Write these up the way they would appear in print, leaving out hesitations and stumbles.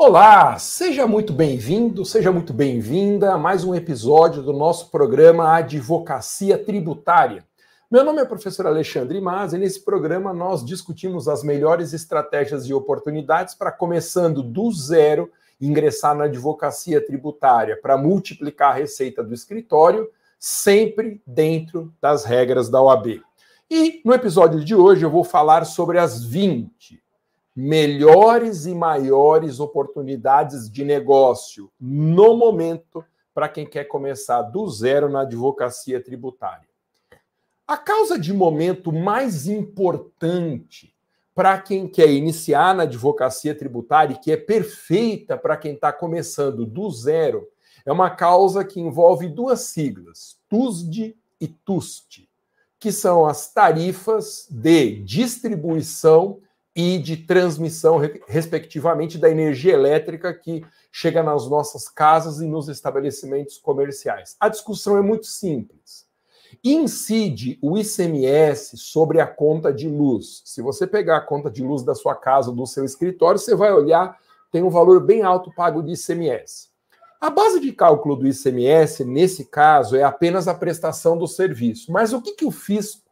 Olá, seja muito bem-vindo, seja muito bem-vinda a mais um episódio do nosso programa Advocacia Tributária. Meu nome é o professor Alexandre Imaz e nesse programa nós discutimos as melhores estratégias e oportunidades para, começando do zero, ingressar na advocacia tributária para multiplicar a receita do escritório, sempre dentro das regras da OAB. E no episódio de hoje eu vou falar sobre as 20 melhores e maiores oportunidades de negócio no momento para quem quer começar do zero na advocacia tributária. A causa de momento mais importante para quem quer iniciar na advocacia tributária e que é perfeita para quem está começando do zero é uma causa que envolve duas siglas, TUSD e TUST, que são as tarifas de distribuição e de transmissão, respectivamente, da energia elétrica que chega nas nossas casas e nos estabelecimentos comerciais. A discussão é muito simples. Incide o ICMS sobre a conta de luz. Se você pegar a conta de luz da sua casa ou do seu escritório, você vai olhar, tem um valor bem alto pago de ICMS. A base de cálculo do ICMS, nesse caso, é apenas a prestação do serviço. Mas o que o fisco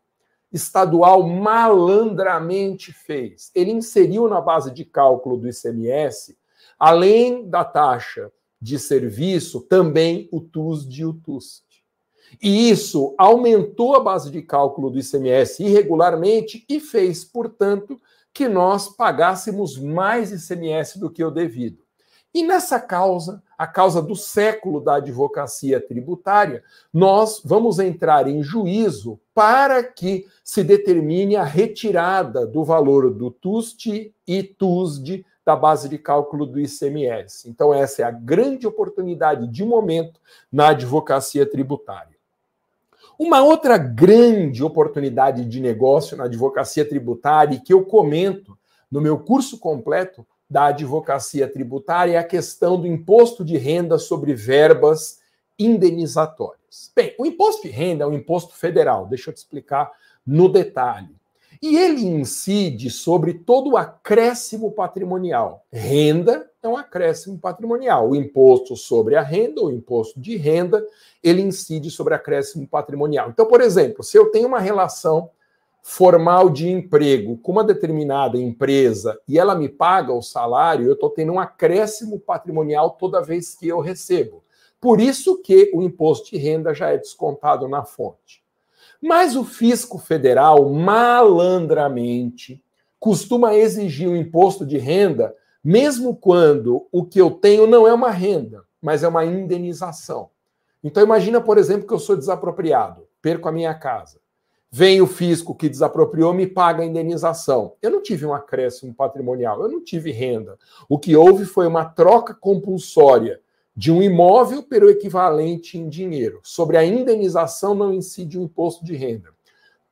estadual malandramente fez? Ele inseriu na base de cálculo do ICMS, além da taxa de serviço, também o TUSD e o TUST. E isso aumentou a base de cálculo do ICMS irregularmente e fez, portanto, que nós pagássemos mais ICMS do que o devido. E nessa causa, a causa do século da advocacia tributária, nós vamos entrar em juízo para que se determine a retirada do valor do TUST e TUSD da base de cálculo do ICMS. Então, essa é a grande oportunidade de momento na advocacia tributária. Uma outra grande oportunidade de negócio na advocacia tributária, e que eu comento no meu curso completo da advocacia tributária, é a questão do imposto de renda sobre verbas indenizatórias. Bem, o imposto de renda é um imposto federal, deixa eu te explicar no detalhe. E ele incide sobre todo o acréscimo patrimonial. Renda é um acréscimo patrimonial. O imposto sobre a renda, o imposto de renda, ele incide sobre acréscimo patrimonial. Então, por exemplo, se eu tenho uma relação formal de emprego com uma determinada empresa e ela me paga o salário, eu estou tendo um acréscimo patrimonial toda vez que eu recebo. Por isso que o imposto de renda já é descontado na fonte. Mas o fisco federal, malandramente, costuma exigir o imposto de renda, mesmo quando o que eu tenho não é uma renda, mas é uma indenização. Então imagina, por exemplo, que eu sou desapropriado, perco a minha casa. Vem o fisco que desapropriou, me paga a indenização. Eu não tive um acréscimo patrimonial, eu não tive renda. O que houve foi uma troca compulsória de um imóvel pelo equivalente em dinheiro. Sobre a indenização não incide o imposto de renda.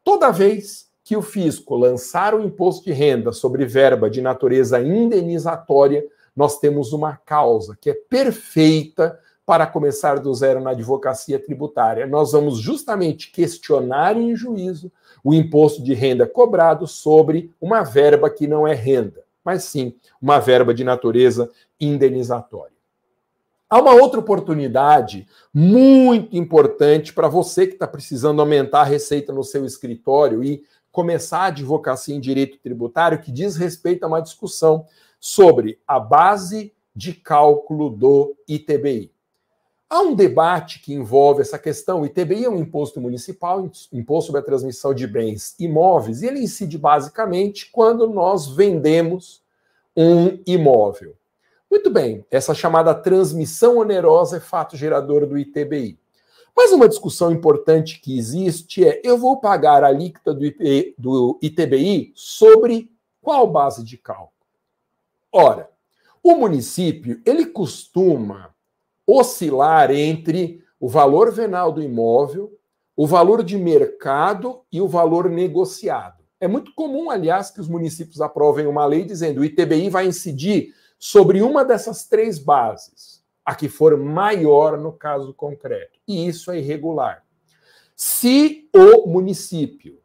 Toda vez que o fisco lançar o imposto de renda sobre verba de natureza indenizatória, nós temos uma causa que é perfeita para começar do zero na advocacia tributária. Nós vamos justamente questionar em juízo o imposto de renda cobrado sobre uma verba que não é renda, mas sim uma verba de natureza indenizatória. Há uma outra oportunidade muito importante para você que está precisando aumentar a receita no seu escritório e começar a advocacia em direito tributário, que diz respeito a uma discussão sobre a base de cálculo do ITBI. Há um debate que envolve essa questão. O ITBI é um imposto municipal, imposto sobre a transmissão de bens imóveis, e ele incide basicamente quando nós vendemos um imóvel. Muito bem, essa chamada transmissão onerosa é fato gerador do ITBI. Mas uma discussão importante que existe é: eu vou pagar a alíquota do ITBI sobre qual base de cálculo? Ora, o município, ele costuma oscilar entre o valor venal do imóvel, o valor de mercado e o valor negociado. É muito comum, aliás, que os municípios aprovem uma lei dizendo: o ITBI vai incidir sobre uma dessas três bases, a que for maior no caso concreto. E isso é irregular. Se o município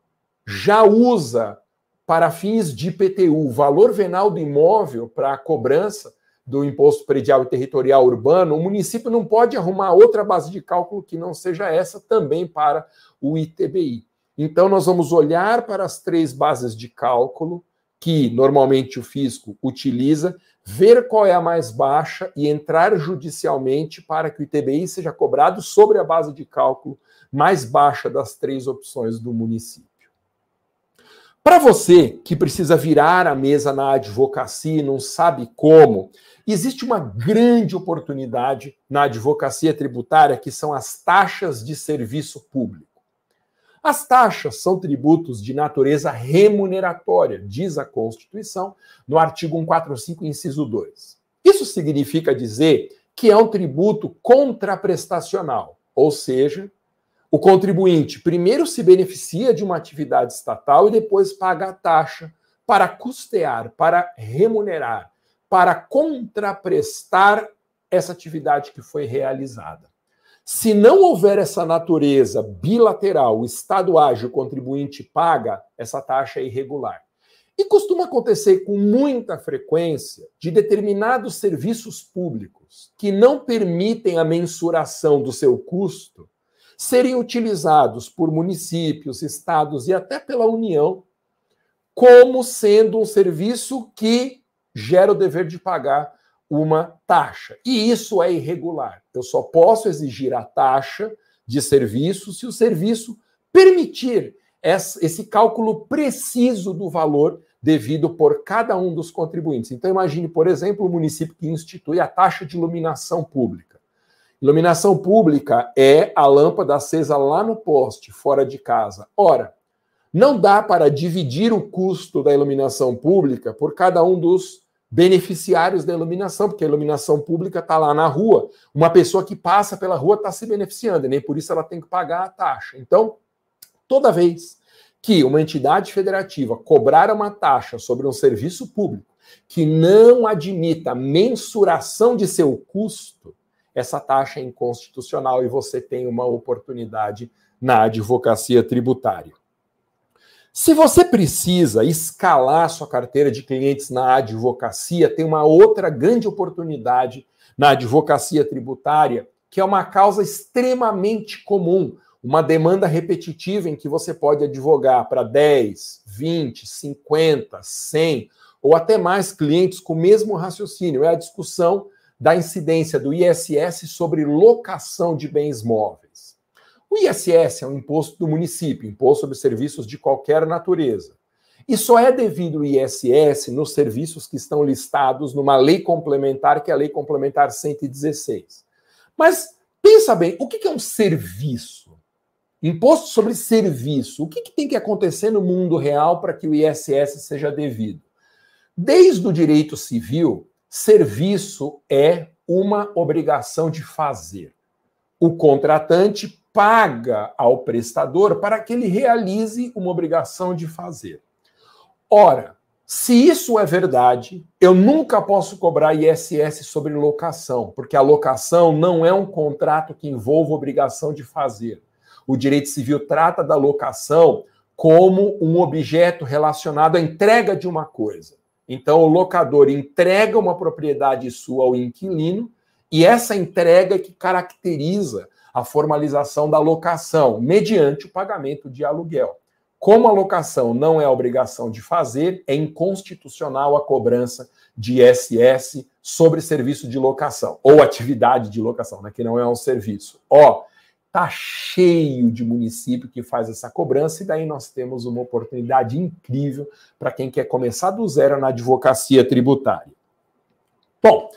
já usa para fins de IPTU o valor venal do imóvel para a cobrança do Imposto Predial e Territorial Urbano, o município não pode arrumar outra base de cálculo que não seja essa também para o ITBI. Então, nós vamos olhar para as três bases de cálculo que normalmente o fisco utiliza, ver qual é a mais baixa e entrar judicialmente para que o ITBI seja cobrado sobre a base de cálculo mais baixa das três opções do município. Para você que precisa virar a mesa na advocacia e não sabe como, existe uma grande oportunidade na advocacia tributária, que são as taxas de serviço público. As taxas são tributos de natureza remuneratória, diz a Constituição, no artigo 145, inciso 2. Isso significa dizer que é um tributo contraprestacional, ou seja, o contribuinte primeiro se beneficia de uma atividade estatal e depois paga a taxa para custear, para remunerar, para contraprestar essa atividade que foi realizada. Se não houver essa natureza bilateral, o Estado age, o contribuinte paga, essa taxa é irregular. E costuma acontecer com muita frequência de determinados serviços públicos que não permitem a mensuração do seu custo serem utilizados por municípios, estados e até pela União como sendo um serviço que gera o dever de pagar uma taxa. E isso é irregular. Eu só posso exigir a taxa de serviço se o serviço permitir esse cálculo preciso do valor devido por cada um dos contribuintes. Então, imagine, por exemplo, o município que institui a taxa de iluminação pública. Iluminação pública é a lâmpada acesa lá no poste, fora de casa. Ora, não dá para dividir o custo da iluminação pública por cada um dos beneficiários da iluminação, porque a iluminação pública está lá na rua. Uma pessoa que passa pela rua está se beneficiando, e nem por isso ela tem que pagar a taxa. Então, toda vez que uma entidade federativa cobrar uma taxa sobre um serviço público que não admita mensuração de seu custo, essa taxa é inconstitucional e você tem uma oportunidade na advocacia tributária. Se você precisa escalar sua carteira de clientes na advocacia, tem uma outra grande oportunidade na advocacia tributária, que é uma causa extremamente comum, uma demanda repetitiva em que você pode advogar para 10, 20, 50, 100 ou até mais clientes com o mesmo raciocínio. É a discussão da incidência do ISS sobre locação de bens móveis. O ISS é um imposto do município, imposto sobre serviços de qualquer natureza. E só é devido o ISS nos serviços que estão listados numa lei complementar, que é a Lei Complementar 116. Mas pensa bem, o que é um serviço? Imposto sobre serviço. O que tem que acontecer no mundo real para que o ISS seja devido? Desde o direito civil, serviço é uma obrigação de fazer. O contratante paga ao prestador para que ele realize uma obrigação de fazer. Ora, se isso é verdade, eu nunca posso cobrar ISS sobre locação, porque a locação não é um contrato que envolva obrigação de fazer. O direito civil trata da locação como um objeto relacionado à entrega de uma coisa. Então, o locador entrega uma propriedade sua ao inquilino e essa entrega é que caracteriza a formalização da locação, mediante o pagamento de aluguel. Como a locação não é obrigação de fazer, é inconstitucional a cobrança de ISS sobre serviço de locação, ou atividade de locação, né, que não é um serviço. Tá cheio de município que faz essa cobrança e daí nós temos uma oportunidade incrível para quem quer começar do zero na advocacia tributária. Bom,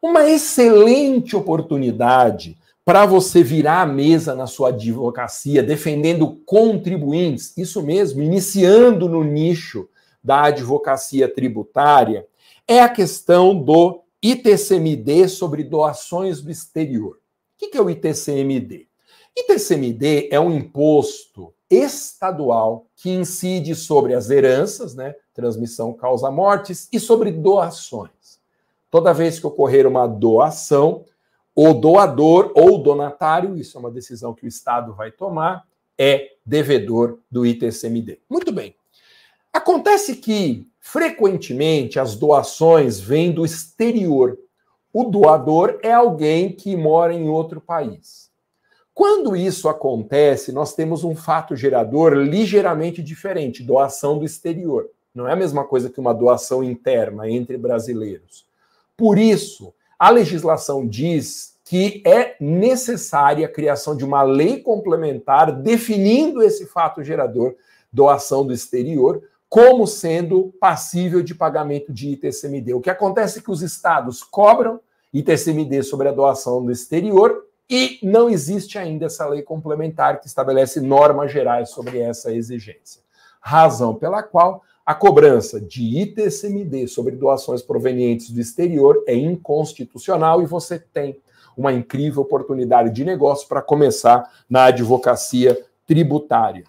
uma excelente oportunidade para você virar a mesa na sua advocacia, defendendo contribuintes, isso mesmo, iniciando no nicho da advocacia tributária, é a questão do ITCMD sobre doações do exterior. O que é o ITCMD? ITCMD é um imposto estadual que incide sobre as heranças, né? Transmissão causa mortes, e sobre doações. Toda vez que ocorrer uma doação, o doador ou donatário, isso é uma decisão que o Estado vai tomar, é devedor do ITCMD. Muito bem. Acontece que, frequentemente, as doações vêm do exterior. O doador é alguém que mora em outro país. Quando isso acontece, nós temos um fato gerador ligeiramente diferente, doação do exterior. Não é a mesma coisa que uma doação interna entre brasileiros. Por isso, a legislação diz que é necessária a criação de uma lei complementar definindo esse fato gerador, doação do exterior, como sendo passível de pagamento de ITCMD. O que acontece é que os estados cobram ITCMD sobre a doação do exterior e não existe ainda essa lei complementar que estabelece normas gerais sobre essa exigência. Razão pela qual a cobrança de ITCMD sobre doações provenientes do exterior é inconstitucional e você tem uma incrível oportunidade de negócio para começar na advocacia tributária.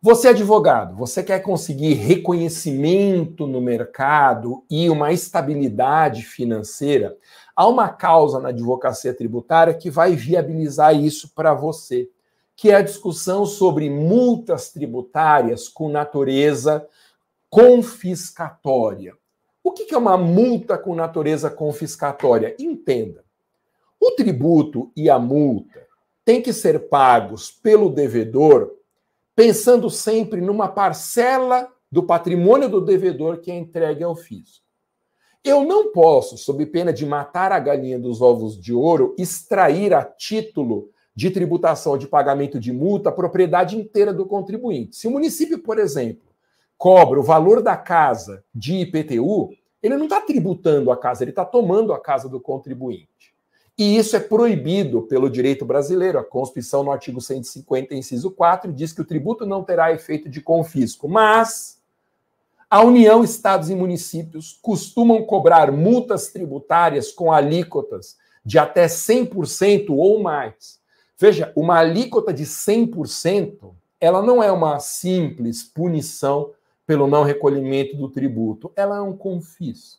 Você é advogado, você quer conseguir reconhecimento no mercado e uma estabilidade financeira? Há uma causa na advocacia tributária que vai viabilizar isso para você, que é a discussão sobre multas tributárias com natureza confiscatória. O que é uma multa com natureza confiscatória? Entenda, o tributo e a multa têm que ser pagos pelo devedor pensando sempre numa parcela do patrimônio do devedor que é entregue ao fisco. Eu não posso, sob pena de matar a galinha dos ovos de ouro, extrair a título de tributação de pagamento de multa a propriedade inteira do contribuinte. Se o município, por exemplo, cobra o valor da casa de IPTU, ele não está tributando a casa, ele está tomando a casa do contribuinte. E isso é proibido pelo direito brasileiro. A Constituição, no artigo 150, inciso 4, diz que o tributo não terá efeito de confisco. Mas a União, estados e municípios costumam cobrar multas tributárias com alíquotas de até 100% ou mais. Veja, uma alíquota de 100%, ela não é uma simples punição pelo não recolhimento do tributo. Ela é um confisco.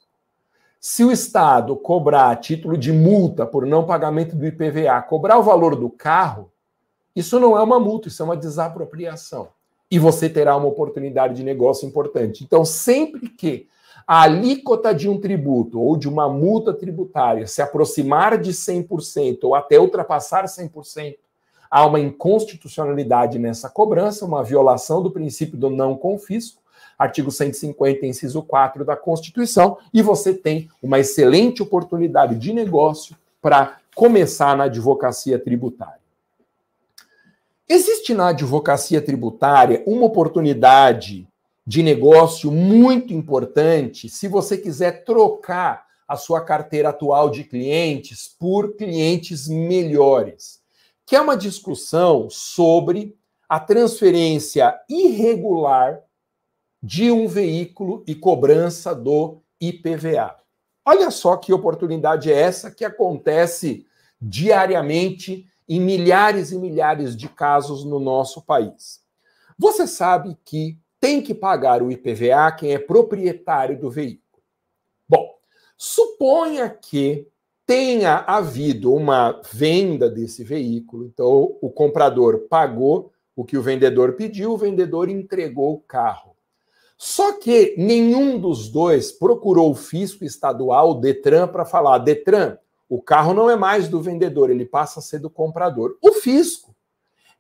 Se o Estado cobrar a título de multa por não pagamento do IPVA, cobrar o valor do carro, isso não é uma multa, isso é uma desapropriação. E você terá uma oportunidade de negócio importante. Então, sempre que a alíquota de um tributo ou de uma multa tributária se aproximar de 100% ou até ultrapassar 100%, há uma inconstitucionalidade nessa cobrança, uma violação do princípio do não confisco, artigo 150, inciso 4 da Constituição, e você tem uma excelente oportunidade de negócio para começar na advocacia tributária. Existe na advocacia tributária uma oportunidade de negócio muito importante se você quiser trocar a sua carteira atual de clientes por clientes melhores, que é uma discussão sobre a transferência irregular de um veículo e cobrança do IPVA. Olha só que oportunidade é essa que acontece diariamente em milhares e milhares de casos no nosso país. Você sabe que tem que pagar o IPVA quem é proprietário do veículo. Bom, suponha que tenha havido uma venda desse veículo, então o comprador pagou o que o vendedor pediu, o vendedor entregou o carro. Só que nenhum dos dois procurou o fisco estadual, o DETRAN, para falar: DETRAN, o carro não é mais do vendedor, ele passa a ser do comprador. O fisco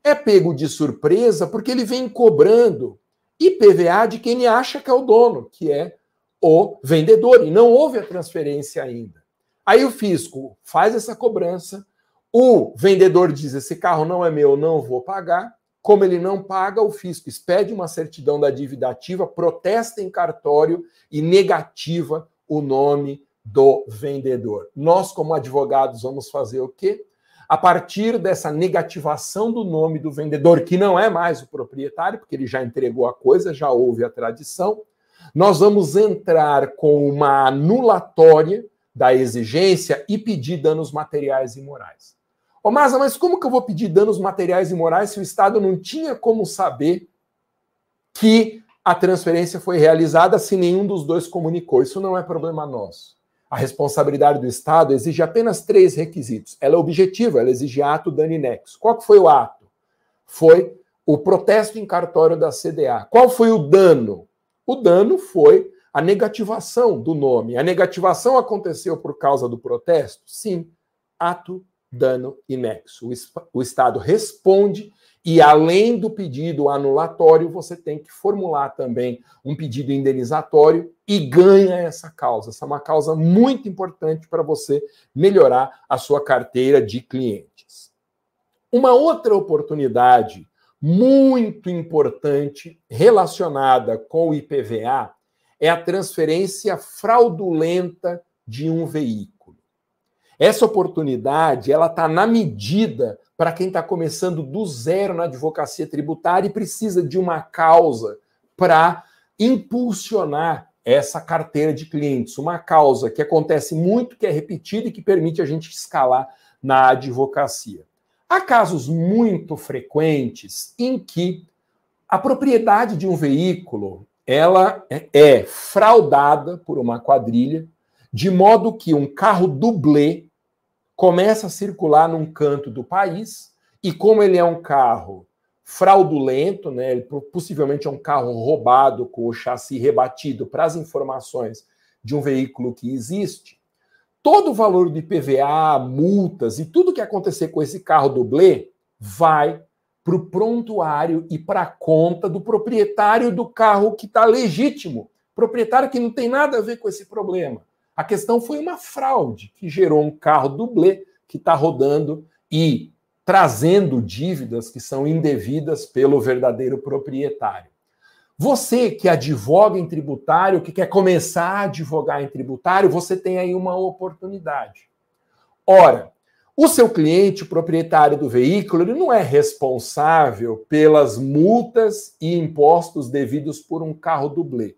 é pego de surpresa porque ele vem cobrando IPVA de quem ele acha que é o dono, que é o vendedor, e não houve a transferência ainda. Aí o fisco faz essa cobrança, o vendedor diz: esse carro não é meu, não vou pagar. Como ele não paga, o fisco expede uma certidão da dívida ativa, protesta em cartório e negativa o nome do vendedor. Nós, como advogados, vamos fazer o quê? A partir dessa negativação do nome do vendedor, que não é mais o proprietário, porque ele já entregou a coisa, já houve a tradição, nós vamos entrar com uma anulatória da exigência e pedir danos materiais e morais. Ô, Maza, mas como que eu vou pedir danos materiais e morais se o Estado não tinha como saber que a transferência foi realizada se nenhum dos dois comunicou? Isso não é problema nosso. A responsabilidade do Estado exige apenas 3 requisitos. Ela é objetiva, ela exige ato, dano e nexo. Qual que foi o ato? Foi o protesto em cartório da CDA. Qual foi o dano? O dano foi A negativação do nome, a negativação aconteceu por causa do protesto? Sim, ato, dano e nexo. O Estado responde e, além do pedido anulatório, você tem que formular também um pedido indenizatório e ganha essa causa. Essa é uma causa muito importante para você melhorar a sua carteira de clientes. Uma outra oportunidade muito importante relacionada com o IPVA é a transferência fraudulenta de um veículo. Essa oportunidade ela está na medida para quem está começando do zero na advocacia tributária e precisa de uma causa para impulsionar essa carteira de clientes. Uma causa que acontece muito, que é repetida e que permite a gente escalar na advocacia. Há casos muito frequentes em que a propriedade de um veículo ela é fraudada por uma quadrilha, de modo que um carro dublê começa a circular num canto do país, e como ele é um carro fraudulento, né, ele possivelmente é um carro roubado com o chassi rebatido para as informações de um veículo que existe, todo o valor do IPVA, multas e tudo que acontecer com esse carro dublê vai para o prontuário e para a conta do proprietário do carro que está legítimo, proprietário que não tem nada a ver com esse problema. A questão foi uma fraude que gerou um carro dublê que está rodando e trazendo dívidas que são indevidas pelo verdadeiro proprietário. Você que advoga em tributário, que quer começar a advogar em tributário, você tem aí uma oportunidade. Ora, o seu cliente, o proprietário do veículo, ele não é responsável pelas multas e impostos devidos por um carro dublê.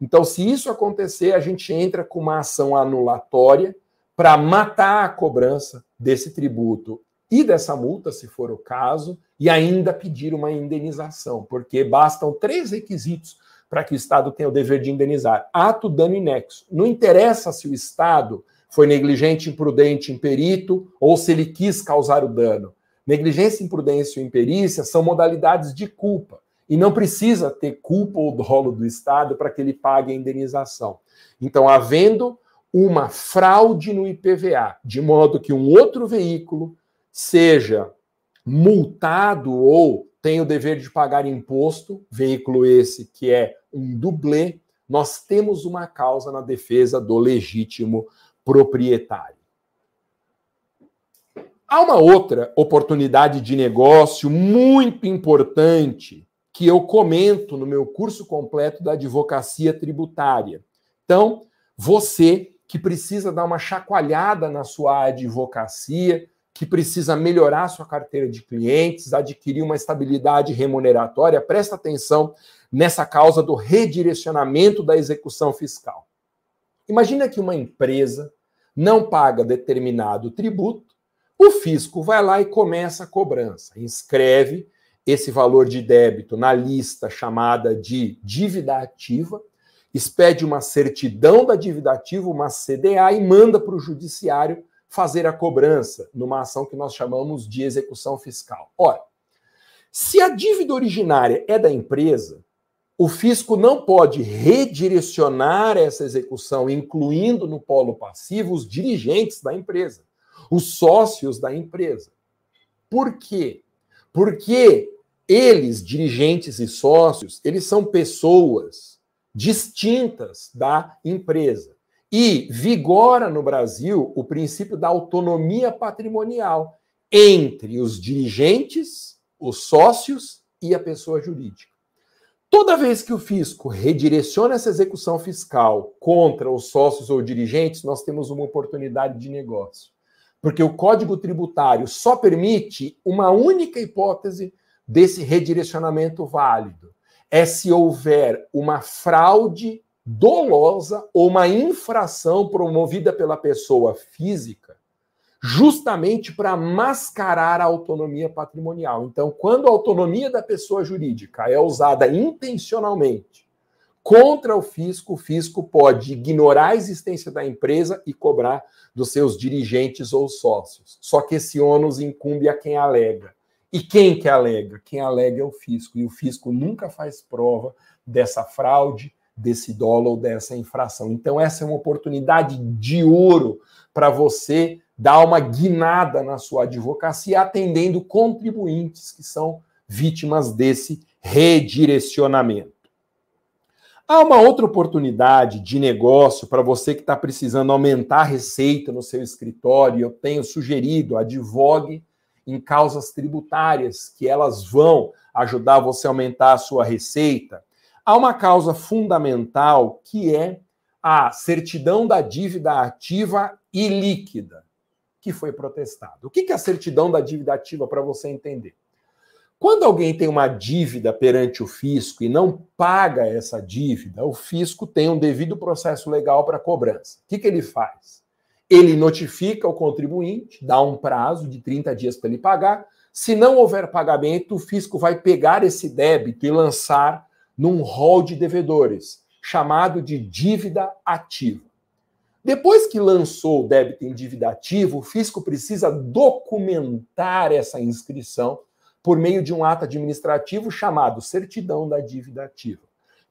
Então, se isso acontecer, a gente entra com uma ação anulatória para matar a cobrança desse tributo e dessa multa, se for o caso, e ainda pedir uma indenização, porque bastam 3 requisitos para que o Estado tenha o dever de indenizar. Ato, dano e nexo. Não interessa se o Estado foi negligente, imprudente, imperito, ou se ele quis causar o dano. Negligência, imprudência ou imperícia são modalidades de culpa, e não precisa ter culpa ou dolo do Estado para que ele pague a indenização. Então, havendo uma fraude no IPVA, de modo que um outro veículo seja multado ou tenha o dever de pagar imposto, veículo esse que é um dublê, nós temos uma causa na defesa do legítimo proprietário. Há uma outra oportunidade de negócio muito importante que eu comento no meu curso completo da advocacia tributária. Então, você que precisa dar uma chacoalhada na sua advocacia, que precisa melhorar a sua carteira de clientes, adquirir uma estabilidade remuneratória, presta atenção nessa causa do redirecionamento da execução fiscal. Imagina que uma empresa não paga determinado tributo, o fisco vai lá e começa a cobrança, inscreve esse valor de débito na lista chamada de dívida ativa, expede uma certidão da dívida ativa, uma CDA, e manda para o judiciário fazer a cobrança numa ação que nós chamamos de execução fiscal. Ora, se a dívida originária é da empresa, o fisco não pode redirecionar essa execução, incluindo no polo passivo os dirigentes da empresa, os sócios da empresa. Por quê? Porque eles, dirigentes e sócios, eles são pessoas distintas da empresa. E vigora no Brasil o princípio da autonomia patrimonial entre os dirigentes, os sócios e a pessoa jurídica. Toda vez que o fisco redireciona essa execução fiscal contra os sócios ou dirigentes, nós temos uma oportunidade de negócio. Porque o Código Tributário só permite uma única hipótese desse redirecionamento válido. É se houver uma fraude dolosa ou uma infração promovida pela pessoa física, justamente para mascarar a autonomia patrimonial. Então, quando a autonomia da pessoa jurídica é usada intencionalmente contra o fisco pode ignorar a existência da empresa e cobrar dos seus dirigentes ou sócios. Só que esse ônus incumbe a quem alega. E quem que alega? Quem alega é o fisco. E o fisco nunca faz prova dessa fraude, desse dolo ou dessa infração. Então, essa é uma oportunidade de ouro para você dar uma guinada na sua advocacia, atendendo contribuintes que são vítimas desse redirecionamento. Há uma outra oportunidade de negócio para você que está precisando aumentar a receita no seu escritório. Eu tenho sugerido, advogue em causas tributárias, que elas vão ajudar você a aumentar a sua receita. Há uma causa fundamental que é a certidão da dívida ativa e líquida, que foi protestada. O que é a certidão da dívida ativa, para você entender? Quando alguém tem uma dívida perante o fisco e não paga essa dívida, o fisco tem um devido processo legal para cobrança. O que ele faz? Ele notifica o contribuinte, dá um prazo de 30 dias para ele pagar. Se não houver pagamento, o fisco vai pegar esse débito e lançar num rol de devedores, chamado de dívida ativa. Depois que lançou o débito em dívida ativa, o fisco precisa documentar essa inscrição por meio de um ato administrativo chamado certidão da dívida ativa.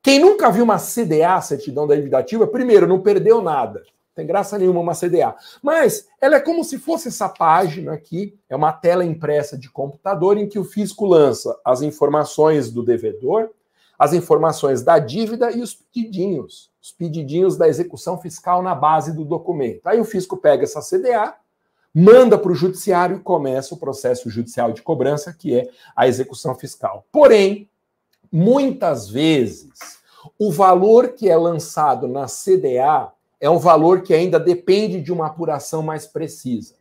Quem nunca viu uma CDA, certidão da dívida ativa, primeiro, não perdeu nada. Não tem graça nenhuma uma CDA. Mas ela é como se fosse essa página aqui, é uma tela impressa de computador em que o fisco lança as informações do devedor, as informações da dívida e os pedidinhos da execução fiscal na base do documento. Aí o fisco pega essa CDA, manda para o judiciário e começa o processo judicial de cobrança, que é a execução fiscal. Porém, muitas vezes, o valor que é lançado na CDA é um valor que ainda depende de uma apuração mais precisa.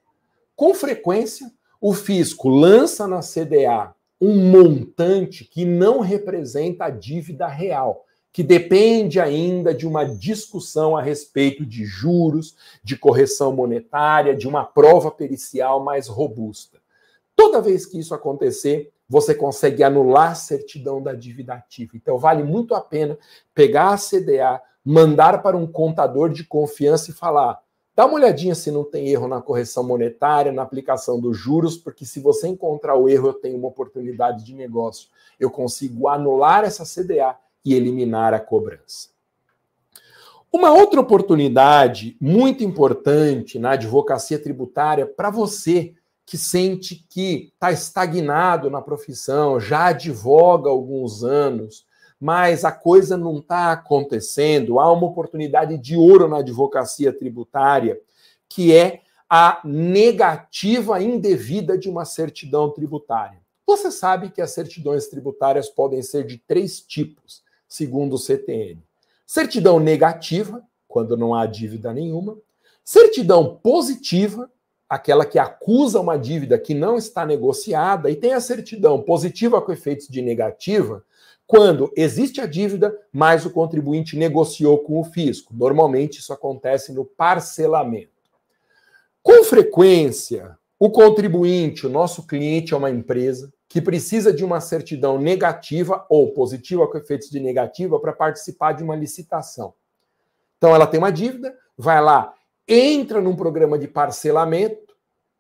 Com frequência, o fisco lança na CDA um montante que não representa a dívida real, que depende ainda de uma discussão a respeito de juros, de correção monetária, de uma prova pericial mais robusta. Toda vez que isso acontecer, você consegue anular a certidão da dívida ativa. Então, vale muito a pena pegar a CDA, mandar para um contador de confiança e falar: dá uma olhadinha se não tem erro na correção monetária, na aplicação dos juros, porque se você encontrar o erro, eu tenho uma oportunidade de negócio. Eu consigo anular essa CDA e eliminar a cobrança. Uma outra oportunidade muito importante na advocacia tributária, para você que sente que está estagnado na profissão, já advoga há alguns anos, mas a coisa não está acontecendo, há uma oportunidade de ouro na advocacia tributária, que é a negativa indevida de uma certidão tributária. Você sabe que as certidões tributárias podem ser de 3 tipos, segundo o CTN. Certidão negativa, quando não há dívida nenhuma. Certidão positiva, aquela que acusa uma dívida que não está negociada. E tem a certidão positiva com efeitos de negativa, quando existe a dívida, mas o contribuinte negociou com o fisco. Normalmente isso acontece no parcelamento. Com frequência, o contribuinte, o nosso cliente, é uma empresa que precisa de uma certidão negativa ou positiva com efeitos de negativa para participar de uma licitação. Então, ela tem uma dívida, vai lá, entra num programa de parcelamento,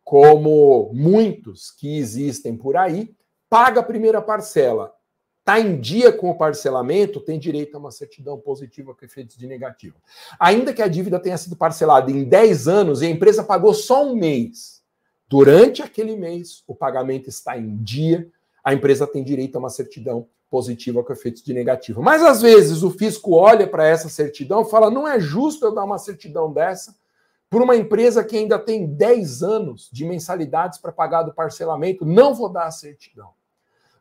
como muitos que existem por aí, paga a primeira parcela, está em dia com o parcelamento, tem direito a uma certidão positiva com efeitos de negativa. Ainda que a dívida tenha sido parcelada em 10 anos e a empresa pagou só um mês, durante aquele mês, o pagamento está em dia, a empresa tem direito a uma certidão positiva com efeitos de negativa. Mas, às vezes, o fisco olha para essa certidão e fala: não é justo eu dar uma certidão dessa por uma empresa que ainda tem 10 anos de mensalidades para pagar do parcelamento, não vou dar a certidão.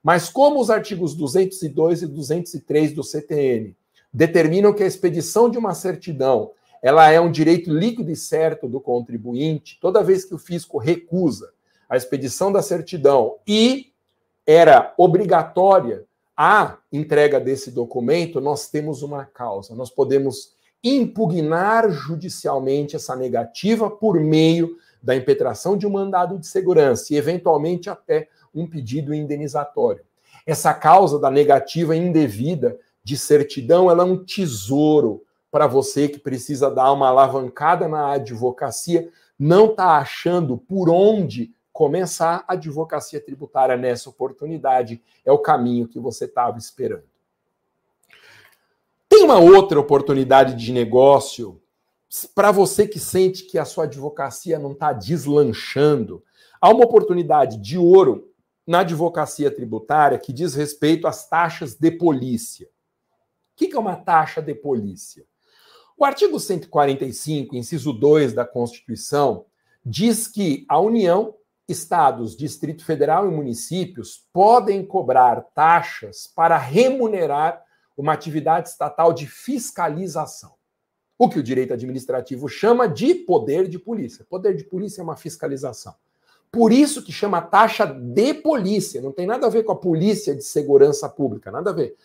Mas como os artigos 202 e 203 do CTN determinam que a expedição de uma certidão ela é um direito líquido e certo do contribuinte, toda vez que o fisco recusa a expedição da certidão e era obrigatória a entrega desse documento, nós temos uma causa. Nós podemos impugnar judicialmente essa negativa por meio da impetração de um mandado de segurança e, eventualmente, até um pedido indenizatório. Essa causa da negativa indevida de certidão ela é um tesouro para você que precisa dar uma alavancada na advocacia, não está achando por onde começar a advocacia tributária nessa oportunidade, é o caminho que você estava esperando. Tem Tem uma outra oportunidade de negócio para você que sente que a sua advocacia não está deslanchando. Há uma oportunidade de ouro na advocacia tributária que diz respeito às taxas de polícia. O que é uma taxa de polícia? O artigo 145, inciso 2 da Constituição, diz que a União, Estados, Distrito Federal e municípios podem cobrar taxas para remunerar uma atividade estatal de fiscalização, o que o direito administrativo chama de poder de polícia. Poder de polícia é uma fiscalização. Por isso que chama taxa de polícia, não tem nada a ver com a polícia de segurança pública, nada a ver.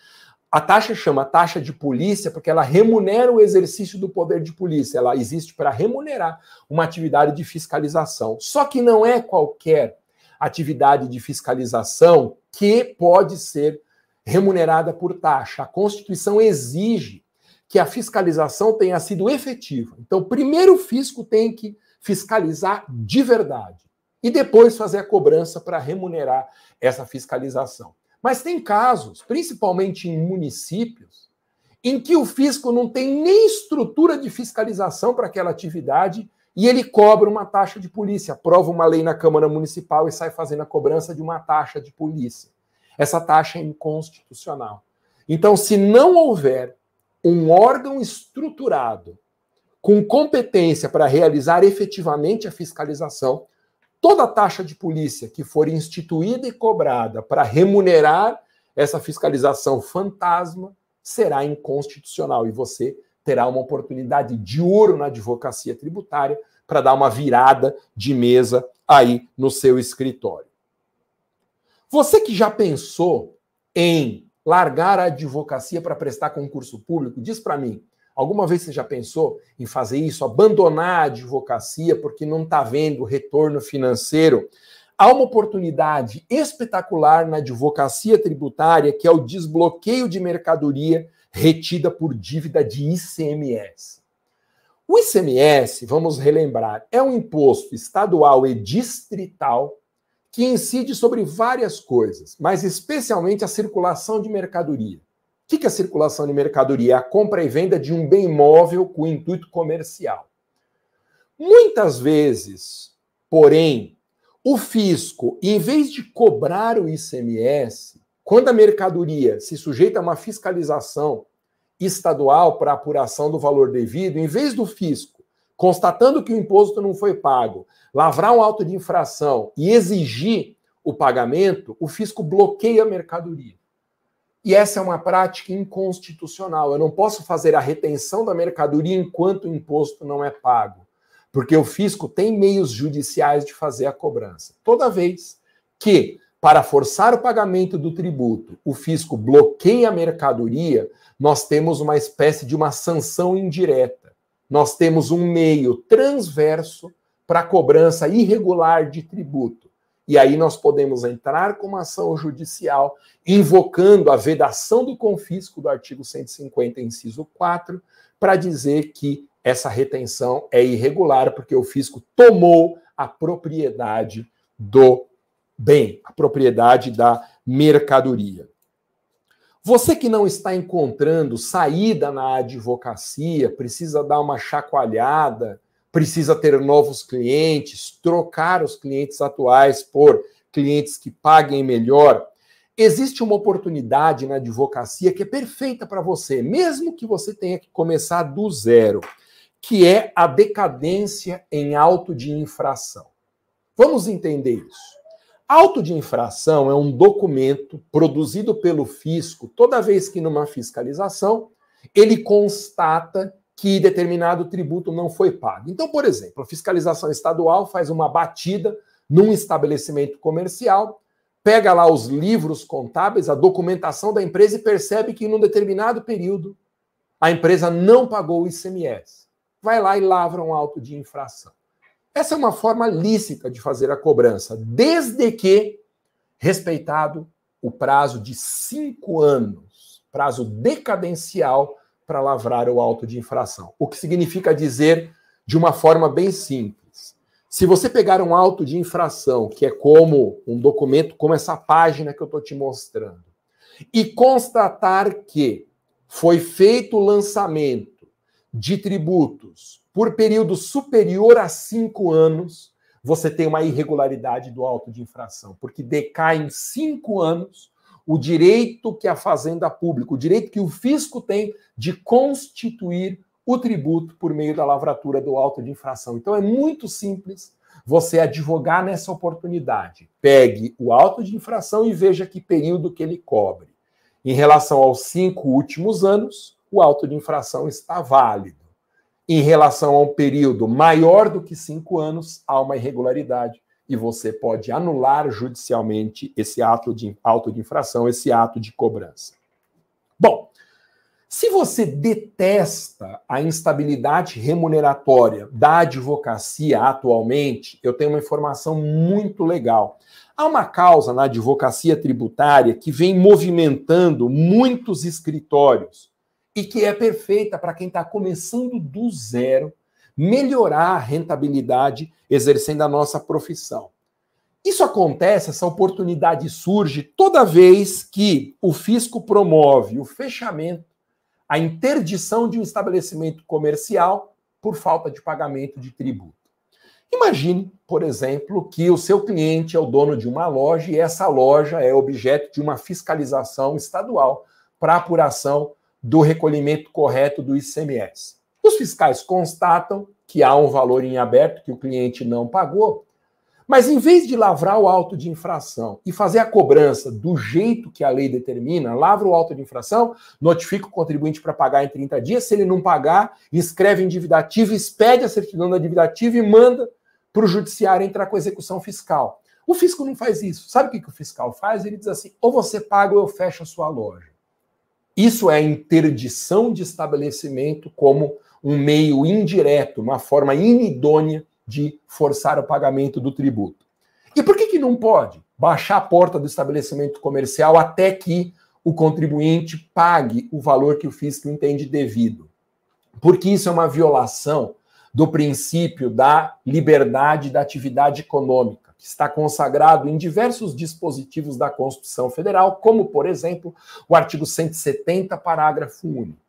A taxa chama taxa de polícia porque ela remunera o exercício do poder de polícia. Ela existe para remunerar uma atividade de fiscalização. Só que não é qualquer atividade de fiscalização que pode ser remunerada por taxa. A Constituição exige que a fiscalização tenha sido efetiva. Então, primeiro o fisco tem que fiscalizar de verdade e depois fazer a cobrança para remunerar essa fiscalização. Mas tem casos, principalmente em municípios, em que o fisco não tem nem estrutura de fiscalização para aquela atividade e ele cobra uma taxa de polícia, aprova uma lei na Câmara Municipal e sai fazendo a cobrança de uma taxa de polícia. Essa taxa é inconstitucional. Então, se não houver um órgão estruturado com competência para realizar efetivamente a fiscalização, toda taxa de polícia que for instituída e cobrada para remunerar essa fiscalização fantasma será inconstitucional e você terá uma oportunidade de ouro na advocacia tributária para dar uma virada de mesa aí no seu escritório. Você que já pensou em largar a advocacia para prestar concurso público, diz para mim, alguma vez você já pensou em fazer isso, abandonar a advocacia porque não está vendo retorno financeiro? Há uma oportunidade espetacular na advocacia tributária, que é o desbloqueio de mercadoria retida por dívida de ICMS. O ICMS, vamos relembrar, é um imposto estadual e distrital que incide sobre várias coisas, mas especialmente a circulação de mercadoria. O que é a circulação de mercadoria? É a compra e venda de um bem móvel com intuito comercial. Muitas vezes, porém, o fisco, em vez de cobrar o ICMS, quando a mercadoria se sujeita a uma fiscalização estadual para apuração do valor devido, em vez do fisco, constatando que o imposto não foi pago, lavrar um auto de infração e exigir o pagamento, o fisco bloqueia a mercadoria. E essa é uma prática inconstitucional. Eu não posso fazer a retenção da mercadoria enquanto o imposto não é pago, porque o fisco tem meios judiciais de fazer a cobrança. Toda vez que, para forçar o pagamento do tributo, o fisco bloqueia a mercadoria, nós temos uma espécie de uma sanção indireta. Nós temos um meio transverso para a cobrança irregular de tributo. E aí nós podemos entrar com uma ação judicial invocando a vedação do confisco do artigo 150, inciso 4, para dizer que essa retenção é irregular porque o fisco tomou a propriedade do bem, a propriedade da mercadoria. Você que não está encontrando saída na advocacia, precisa dar uma chacoalhada, precisa ter novos clientes, trocar os clientes atuais por clientes que paguem melhor. Existe uma oportunidade na advocacia que é perfeita para você, mesmo que você tenha que começar do zero, que é a decadência em auto de infração. Vamos entender isso. Auto de infração é um documento produzido pelo fisco toda vez que, numa fiscalização, ele constata que determinado tributo não foi pago. Então, por exemplo, a fiscalização estadual faz uma batida num estabelecimento comercial, pega lá os livros contábeis, a documentação da empresa e percebe que, em um determinado período, a empresa não pagou o ICMS. Vai lá e lavra um auto de infração. Essa é uma forma lícita de fazer a cobrança, desde que respeitado o prazo de 5 anos, prazo decadencial, para lavrar o auto de infração. O que significa dizer, de uma forma bem simples, se você pegar um auto de infração, que é como um documento, como essa página que eu estou te mostrando, e constatar que foi feito o lançamento de tributos por período superior a 5 anos, você tem uma irregularidade do auto de infração, porque decai em 5 anos o direito que a Fazenda Pública, o direito que o fisco tem de constituir o tributo por meio da lavratura do auto de infração. Então é muito simples você advogar nessa oportunidade. Pegue o auto de infração e veja que período que ele cobre. Em relação aos 5 últimos anos, o auto de infração está válido. Em relação a um período maior do que 5 anos, há uma irregularidade e você pode anular judicialmente esse auto de infração, esse ato de cobrança. Bom, se você detesta a instabilidade remuneratória da advocacia atualmente, eu tenho uma informação muito legal. Há uma causa na advocacia tributária que vem movimentando muitos escritórios e que é perfeita para quem está começando do zero, melhorar a rentabilidade exercendo a nossa profissão. Isso acontece, essa oportunidade surge toda vez que o fisco promove o fechamento, a interdição de um estabelecimento comercial por falta de pagamento de tributo. Imagine, por exemplo, que o seu cliente é o dono de uma loja e essa loja é objeto de uma fiscalização estadual para apuração do recolhimento correto do ICMS. Os fiscais constatam que há um valor em aberto que o cliente não pagou, mas em vez de lavrar o auto de infração e fazer a cobrança do jeito que a lei determina, lavra o auto de infração, notifica o contribuinte para pagar em 30 dias, se ele não pagar, inscreve em dívida ativa, expede a certidão da dívida ativa e manda para o judiciário entrar com a execução fiscal. O fisco não faz isso. Sabe o que o fiscal faz? Ele diz assim, ou você paga ou eu fecho a sua loja. Isso é interdição de estabelecimento como um meio indireto, uma forma inidônea de forçar o pagamento do tributo. E por que não pode baixar a porta do estabelecimento comercial até que o contribuinte pague o valor que o fisco entende devido? Porque isso é uma violação do princípio da liberdade da atividade econômica, que está consagrado em diversos dispositivos da Constituição Federal, como, por exemplo, o artigo 170, parágrafo único.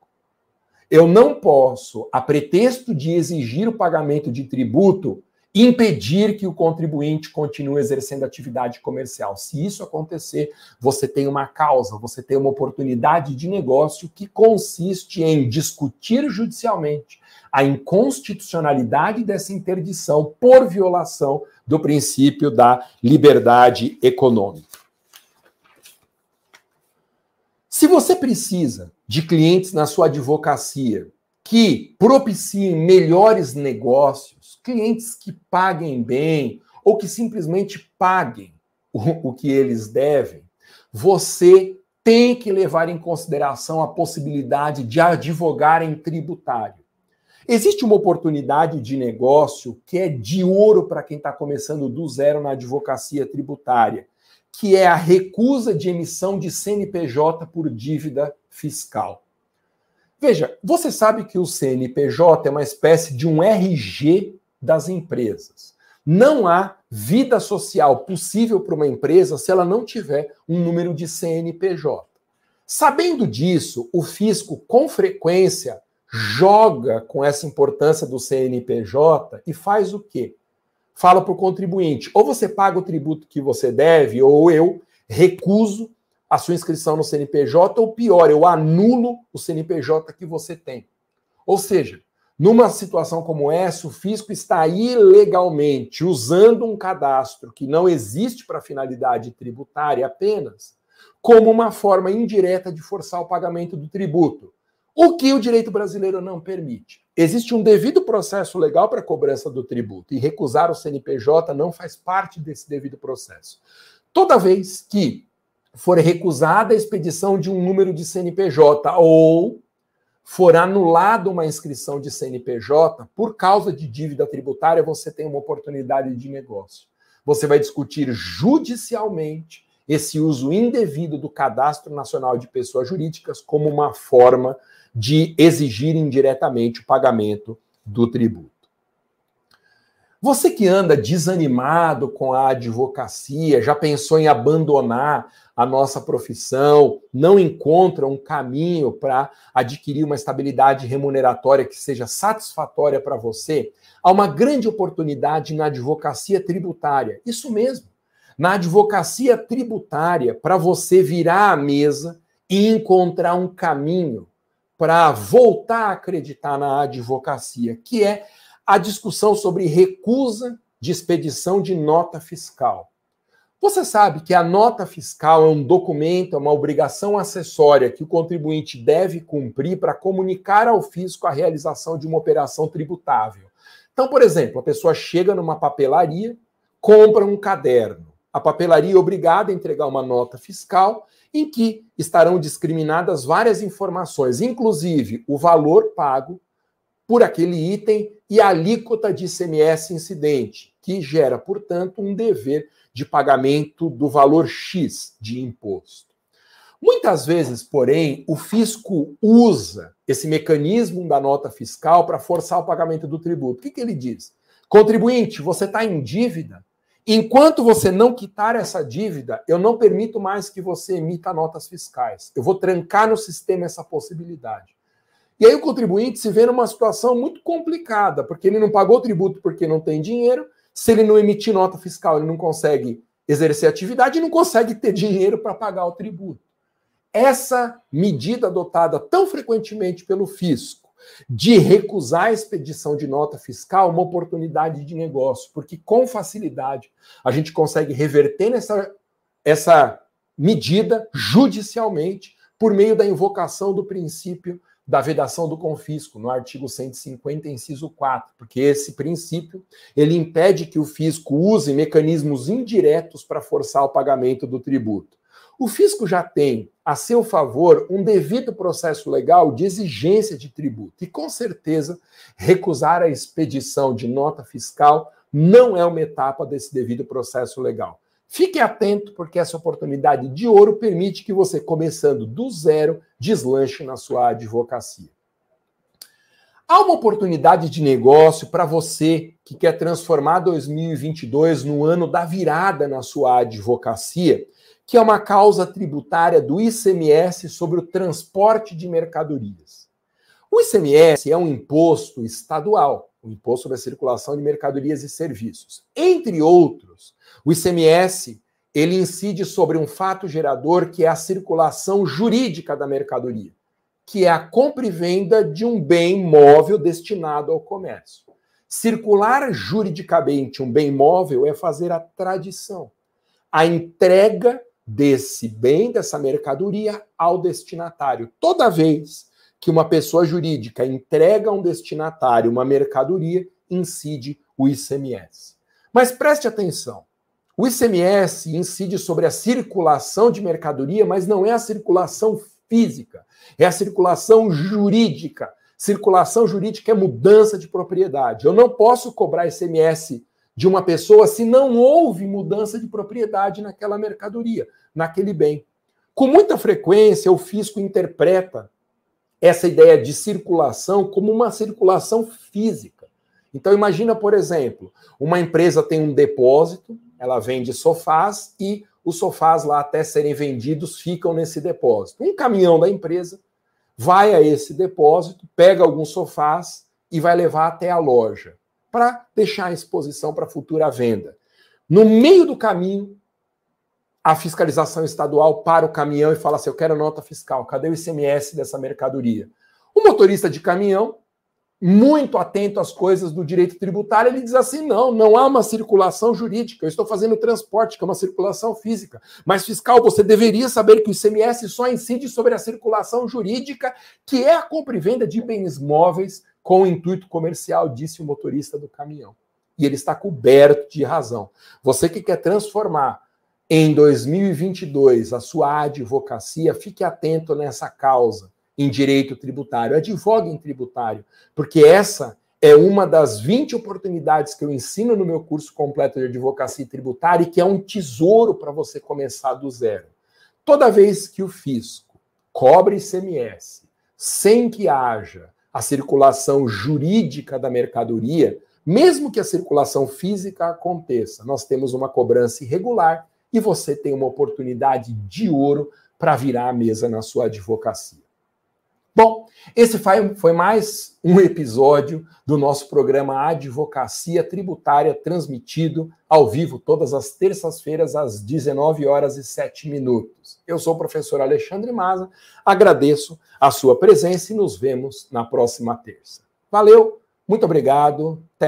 Eu não posso, a pretexto de exigir o pagamento de tributo, impedir que o contribuinte continue exercendo atividade comercial. Se isso acontecer, você tem uma causa, você tem uma oportunidade de negócio que consiste em discutir judicialmente a inconstitucionalidade dessa interdição por violação do princípio da liberdade econômica. Se você precisa de clientes na sua advocacia que propiciem melhores negócios, clientes que paguem bem ou que simplesmente paguem o que eles devem, você tem que levar em consideração a possibilidade de advogar em tributário. Existe uma oportunidade de negócio que é de ouro para quem está começando do zero na advocacia tributária, que é a recusa de emissão de CNPJ por dívida fiscal. Veja, você sabe que o CNPJ é uma espécie de um RG das empresas. Não há vida social possível para uma empresa se ela não tiver um número de CNPJ. Sabendo disso, o fisco, com frequência, joga com essa importância do CNPJ e faz o quê? Fala para o contribuinte, ou você paga o tributo que você deve, ou eu recuso a sua inscrição no CNPJ, ou pior, eu anulo o CNPJ que você tem. Ou seja, numa situação como essa, o fisco está ilegalmente usando um cadastro que não existe para finalidade tributária apenas, como uma forma indireta de forçar o pagamento do tributo, o que o direito brasileiro não permite. Existe um devido processo legal para a cobrança do tributo e recusar o CNPJ não faz parte desse devido processo. Toda vez que for recusada a expedição de um número de CNPJ ou for anulada uma inscrição de CNPJ por causa de dívida tributária, você tem uma oportunidade de negócio. Você vai discutir judicialmente esse uso indevido do Cadastro Nacional de Pessoas Jurídicas como uma forma de exigir indiretamente o pagamento do tributo. Você que anda desanimado com a advocacia, já pensou em abandonar a nossa profissão, não encontra um caminho para adquirir uma estabilidade remuneratória que seja satisfatória para você, há uma grande oportunidade na advocacia tributária. Isso mesmo. Na advocacia tributária, para você virar à mesa e encontrar um caminho para voltar a acreditar na advocacia, que é a discussão sobre recusa de expedição de nota fiscal. Você sabe que a nota fiscal é um documento, é uma obrigação acessória que o contribuinte deve cumprir para comunicar ao fisco a realização de uma operação tributável. Então, por exemplo, a pessoa chega numa papelaria, compra um caderno. A papelaria é obrigada a entregar uma nota fiscal em que estarão discriminadas várias informações, inclusive o valor pago por aquele item e a alíquota de ICMS incidente, que gera, portanto, um dever de pagamento do valor X de imposto. Muitas vezes, porém, o fisco usa esse mecanismo da nota fiscal para forçar o pagamento do tributo. O que que ele diz? Contribuinte, você está em dívida? Enquanto você não quitar essa dívida, eu não permito mais que você emita notas fiscais. Eu vou trancar no sistema essa possibilidade. E aí o contribuinte se vê numa situação muito complicada, porque ele não pagou o tributo porque não tem dinheiro, se ele não emitir nota fiscal, ele não consegue exercer atividade e não consegue ter dinheiro para pagar o tributo. Essa medida adotada tão frequentemente pelo fisco de recusar a expedição de nota fiscal é uma oportunidade de negócio, porque com facilidade a gente consegue reverter essa medida judicialmente por meio da invocação do princípio da vedação do confisco, no artigo 150, inciso 4, porque esse princípio ele impede que o fisco use mecanismos indiretos para forçar o pagamento do tributo. O fisco já tem a seu favor um devido processo legal de exigência de tributo e, com certeza, recusar a expedição de nota fiscal não é uma etapa desse devido processo legal. Fique atento, porque essa oportunidade de ouro permite que você, começando do zero, deslanche na sua advocacia. Há uma oportunidade de negócio para você que quer transformar 2022 no ano da virada na sua advocacia, que é uma causa tributária do ICMS sobre o transporte de mercadorias. O ICMS é um imposto estadual. O Imposto sobre a Circulação de Mercadorias e Serviços. Entre outros, o ICMS ele incide sobre um fato gerador que é a circulação jurídica da mercadoria, que é a compra e venda de um bem móvel destinado ao comércio. Circular juridicamente um bem móvel é fazer a tradição, a entrega desse bem, dessa mercadoria, ao destinatário. Toda vez que uma pessoa jurídica entrega a um destinatário uma mercadoria, incide o ICMS. Mas preste atenção, o ICMS incide sobre a circulação de mercadoria, mas não é a circulação física, é a circulação jurídica. Circulação jurídica é mudança de propriedade. Eu não posso cobrar ICMS de uma pessoa se não houve mudança de propriedade naquela mercadoria, naquele bem. Com muita frequência, o fisco interpreta essa ideia de circulação como uma circulação física. Então, imagina, por exemplo, uma empresa tem um depósito, ela vende sofás e os sofás lá até serem vendidos ficam nesse depósito. Um caminhão da empresa vai a esse depósito, pega alguns sofás e vai levar até a loja para deixar à exposição para futura venda. No meio do caminho, a fiscalização estadual para o caminhão e fala assim, eu quero nota fiscal, cadê o ICMS dessa mercadoria? O motorista de caminhão, muito atento às coisas do direito tributário, ele diz assim, não há uma circulação jurídica, eu estou fazendo transporte, que é uma circulação física, mas fiscal, você deveria saber que o ICMS só incide sobre a circulação jurídica, que é a compra e venda de bens móveis com intuito comercial, disse o motorista do caminhão. E ele está coberto de razão. Você que quer transformar em 2022, a sua advocacia, fique atento nessa causa em direito tributário. Advogue em tributário, porque essa é uma das 20 oportunidades que eu ensino no meu curso completo de advocacia tributária e que é um tesouro para você começar do zero. Toda vez que o fisco cobre ICMS sem que haja a circulação jurídica da mercadoria, Mesmo que a circulação física aconteça, nós temos uma cobrança irregular e você tem uma oportunidade de ouro para virar a mesa na sua advocacia. Bom, esse foi mais um episódio do nosso programa Advocacia Tributária, transmitido ao vivo todas as terças-feiras às 19h07. Eu sou o professor Alexandre Imaz, agradeço a sua presença e nos vemos na próxima terça. Valeu, muito obrigado, até